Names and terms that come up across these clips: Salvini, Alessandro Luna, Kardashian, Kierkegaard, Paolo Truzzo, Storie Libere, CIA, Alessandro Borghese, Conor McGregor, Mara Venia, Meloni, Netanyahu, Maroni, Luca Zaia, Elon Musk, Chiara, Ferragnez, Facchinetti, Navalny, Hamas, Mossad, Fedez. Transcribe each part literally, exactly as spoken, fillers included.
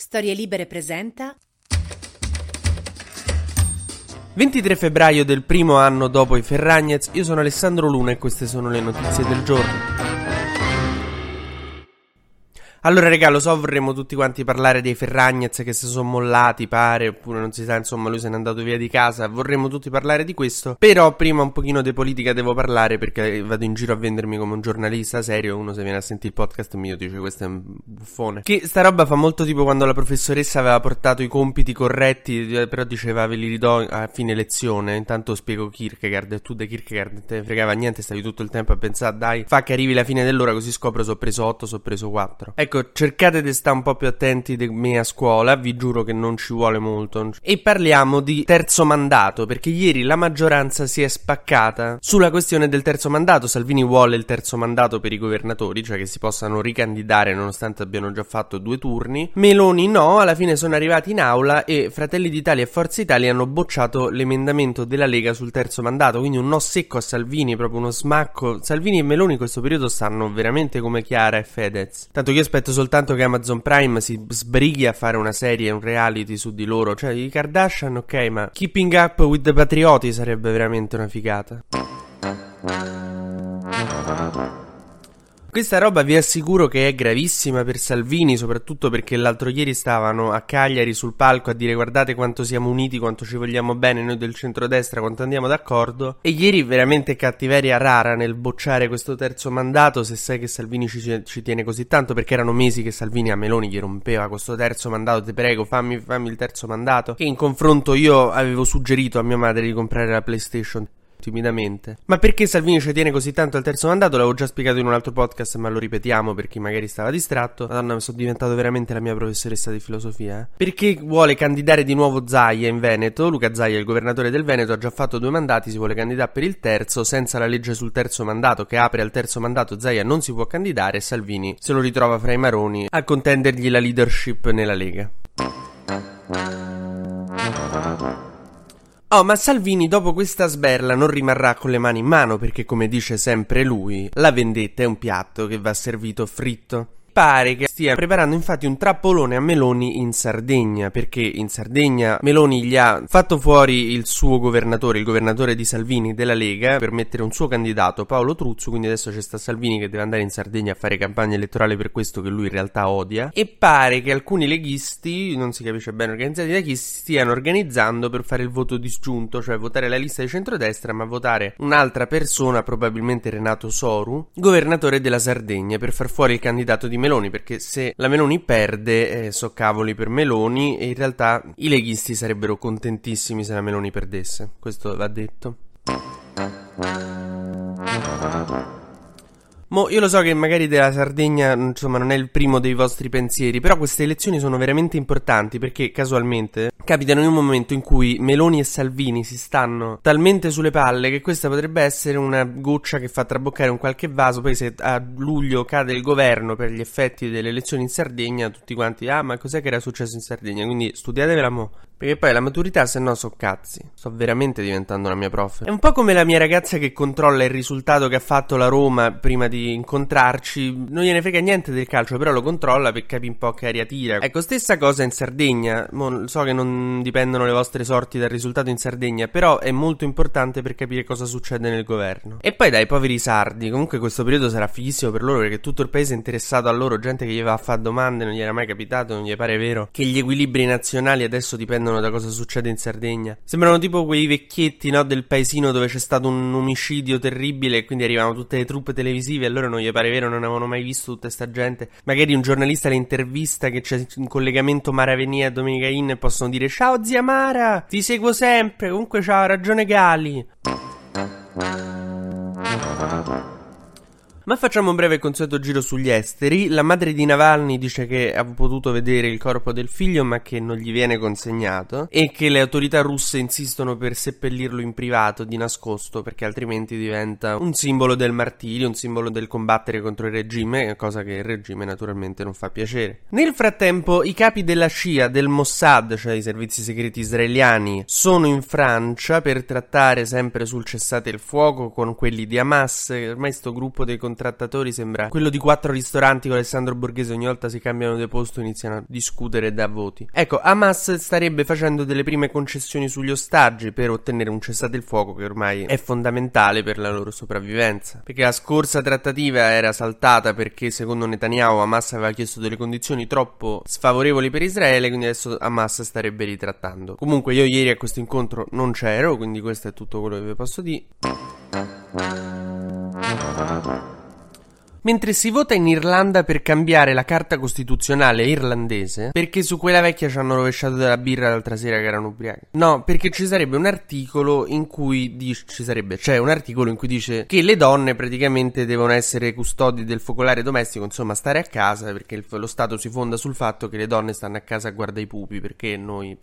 Storie Libere presenta ventitré febbraio del primo anno dopo i Ferragnez. Io sono Alessandro Luna e queste sono le notizie del giorno. Allora regà, lo so, vorremmo tutti quanti parlare dei Ferragnez che si sono mollati, pare, oppure non si sa, insomma lui se n'è andato via di casa, vorremmo tutti parlare di questo, però prima un pochino di politica devo parlare perché vado in giro a vendermi come un giornalista serio, uno se viene a sentire il podcast mio dice questo è un buffone, che sta roba fa molto tipo quando la professoressa aveva portato i compiti corretti, però diceva ve li ridò a fine lezione, intanto spiego Kierkegaard e tu da Kierkegaard non te ne fregava niente, stavi tutto il tempo a pensare dai, fa che arrivi la fine dell'ora così scopro se ho preso otto, se ho preso quattro. Ecco, cercate di stare un po' più attenti di me a scuola, vi giuro che non ci vuole molto. E parliamo di terzo mandato, perché ieri la maggioranza si è spaccata sulla questione del terzo mandato. Salvini vuole il terzo mandato per i governatori, cioè che si possano ricandidare nonostante abbiano già fatto due turni. Meloni no, alla fine sono arrivati in aula e Fratelli d'Italia e Forza Italia hanno bocciato l'emendamento della Lega sul terzo mandato, quindi un no secco a Salvini, proprio uno smacco. Salvini e Meloni in questo periodo stanno veramente come Chiara e Fedez, tanto che io aspetto soltanto che Amazon Prime si sbrighi a fare una serie, un reality su di loro. Cioè i Kardashian ok, ma Keeping Up with the Patrioti sarebbe veramente una figata. Questa roba vi assicuro che è gravissima per Salvini, soprattutto perché l'altro ieri stavano a Cagliari sul palco a dire guardate quanto siamo uniti, quanto ci vogliamo bene noi del centrodestra, quanto andiamo d'accordo, e ieri veramente cattiveria rara nel bocciare questo terzo mandato, se sai che Salvini ci, ci tiene così tanto, perché erano mesi che Salvini a Meloni gli rompeva questo terzo mandato, ti prego fammi, fammi il terzo mandato, che in confronto io avevo suggerito a mia madre di comprare la PlayStation timidamente. Ma perché Salvini ci tiene così tanto al terzo mandato? L'avevo già spiegato in un altro podcast, ma lo ripetiamo per chi magari stava distratto. Madonna, sono diventato veramente la mia professoressa di filosofia, eh? Perché vuole candidare di nuovo Zaia in Veneto. Luca Zaia, il governatore del Veneto, ha già fatto due mandati, si vuole candidare per il terzo senza la legge sul terzo mandato che apre al terzo mandato. Zaia non si può candidare e Salvini se lo ritrova fra i Maroni a contendergli la leadership nella Lega. Oh, ma Salvini dopo questa sberla non rimarrà con le mani in mano, perché come dice sempre lui, la vendetta è un piatto che va servito fritto. Pare che stia preparando infatti un trappolone a Meloni in Sardegna, perché in Sardegna Meloni gli ha fatto fuori il suo governatore, il governatore di Salvini della Lega, per mettere un suo candidato, Paolo Truzzo, quindi adesso c'è sta Salvini che deve andare in Sardegna a fare campagna elettorale per questo che lui in realtà odia, e pare che alcuni leghisti, non si capisce bene organizzati da chi, stiano organizzando per fare il voto disgiunto, cioè votare la lista di centrodestra ma votare un'altra persona, probabilmente Renato Soru, governatore della Sardegna, per far fuori il candidato di Meloni. Perché se la Meloni perde eh, so cavoli per Meloni, e in realtà i leghisti sarebbero contentissimi se la Meloni perdesse, questo va detto. Mo io lo so che magari della Sardegna insomma non è il primo dei vostri pensieri, però queste elezioni sono veramente importanti perché casualmente capitano in un momento in cui Meloni e Salvini si stanno talmente sulle palle che questa potrebbe essere una goccia che fa traboccare un qualche vaso, poi se a luglio cade il governo per gli effetti delle elezioni in Sardegna tutti quanti ah ma cos'è che era successo in Sardegna, quindi studiatevela mo. Perché poi la maturità, se no, so cazzi. Sto veramente diventando la mia prof. È un po' come la mia ragazza che controlla il risultato che ha fatto la Roma prima di incontrarci. Non gliene frega niente del calcio, però lo controlla per capire un po' che aria tira. Ecco, stessa cosa in Sardegna. Mo, so che non dipendono le vostre sorti dal risultato in Sardegna, però è molto importante per capire cosa succede nel governo. E poi dai, poveri sardi. Comunque questo periodo sarà fighissimo per loro perché tutto il paese è interessato a loro. Gente che gli va a fare domande, non gli era mai capitato, non gli pare vero. Che gli equilibri nazionali adesso dipendono da cosa succede in Sardegna. Sembrano tipo quei vecchietti, no, del paesino dove c'è stato un omicidio terribile e quindi arrivavano tutte le truppe televisive e allora non gli pare vero, non avevano mai visto tutta sta gente. Magari un giornalista le intervista che c'è in collegamento Mara Venia e Domenica In e possono dire ciao zia Mara, ti seguo sempre, comunque ciao, ragione Gali. Ma facciamo un breve consueto giro sugli esteri. La madre di Navalny dice che ha potuto vedere il corpo del figlio ma che non gli viene consegnato e che le autorità russe insistono per seppellirlo in privato, di nascosto, perché altrimenti diventa un simbolo del martirio, un simbolo del combattere contro il regime, cosa che il regime naturalmente non fa piacere. Nel frattempo i capi della C I A, del Mossad, cioè i servizi segreti israeliani, sono in Francia per trattare sempre sul cessate il fuoco con quelli di Hamas, ormai sto gruppo dei contrattatori sembra quello di quattro ristoranti con Alessandro Borghese, ogni volta si cambiano dei posto iniziano a discutere da voti. Ecco, Hamas starebbe facendo delle prime concessioni sugli ostaggi per ottenere un cessate il fuoco che ormai è fondamentale per la loro sopravvivenza, perché la scorsa trattativa era saltata perché secondo Netanyahu Hamas aveva chiesto delle condizioni troppo sfavorevoli per Israele, quindi adesso Hamas starebbe ritrattando. Comunque io ieri a questo incontro non c'ero, quindi questo è tutto quello che vi posso dire. Mentre si vota in Irlanda per cambiare la carta costituzionale irlandese, perché su quella vecchia ci hanno rovesciato della birra l'altra sera che erano ubriachi. No, perché ci sarebbe un articolo in cui dice, ci sarebbe, c'è cioè un articolo in cui dice che le donne praticamente devono essere custodi del focolare domestico, insomma stare a casa, perché il, lo Stato si fonda sul fatto che le donne stanno a casa a guardare i pupi, perché noi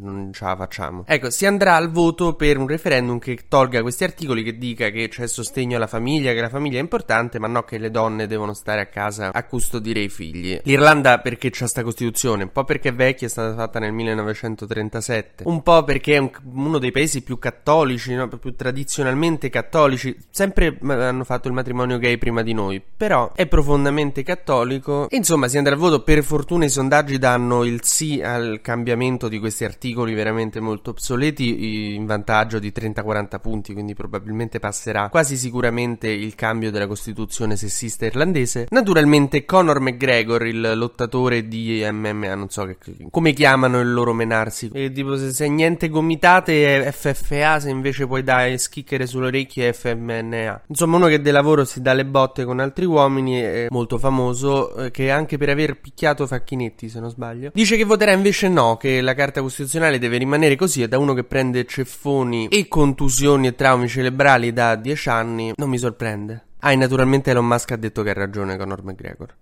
non ce la facciamo. Ecco, si andrà al voto per un referendum che tolga questi articoli, che dica che c'è sostegno alla famiglia, che la famiglia è importante, ma no che le donne devono stare a casa a custodire i figli. L'Irlanda perché c'ha sta costituzione? Un po' perché è vecchia, è stata fatta nel millenovecentotrentasette, un po' perché è un, uno dei paesi più cattolici, no? Più tradizionalmente cattolici, sempre ma- hanno fatto il matrimonio gay prima di noi, però è profondamente cattolico e insomma si andrà al voto. Per fortuna i sondaggi danno il sì al cambiamento di questi articoli veramente molto obsoleti in vantaggio di trenta quaranta punti, quindi probabilmente passerà quasi sicuramente il cambio della costituzione se irlandese. Naturalmente Conor McGregor, il lottatore di M M A, non so che, come chiamano il loro menarsi, e tipo se, se niente gomitate è F F A, se invece puoi dare schicchere sulle orecchie è F M N A, insomma uno che de lavoro si dà le botte con altri uomini, è molto famoso, che anche per aver picchiato Facchinetti se non sbaglio, dice che voterà invece no, che la carta costituzionale deve rimanere così, e da uno che prende ceffoni e contusioni e traumi cerebrali da dieci anni non mi sorprende. Ah, e naturalmente Elon Musk ha detto che ha ragione Conor McGregor.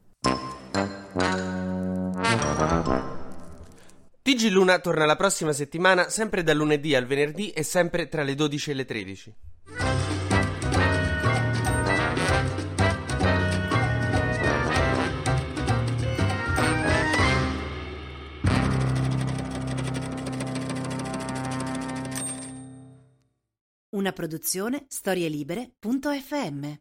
T G Luna torna la prossima settimana, sempre dal lunedì al venerdì e sempre tra le dodici e le tredici. Una produzione storie libere punto effe emme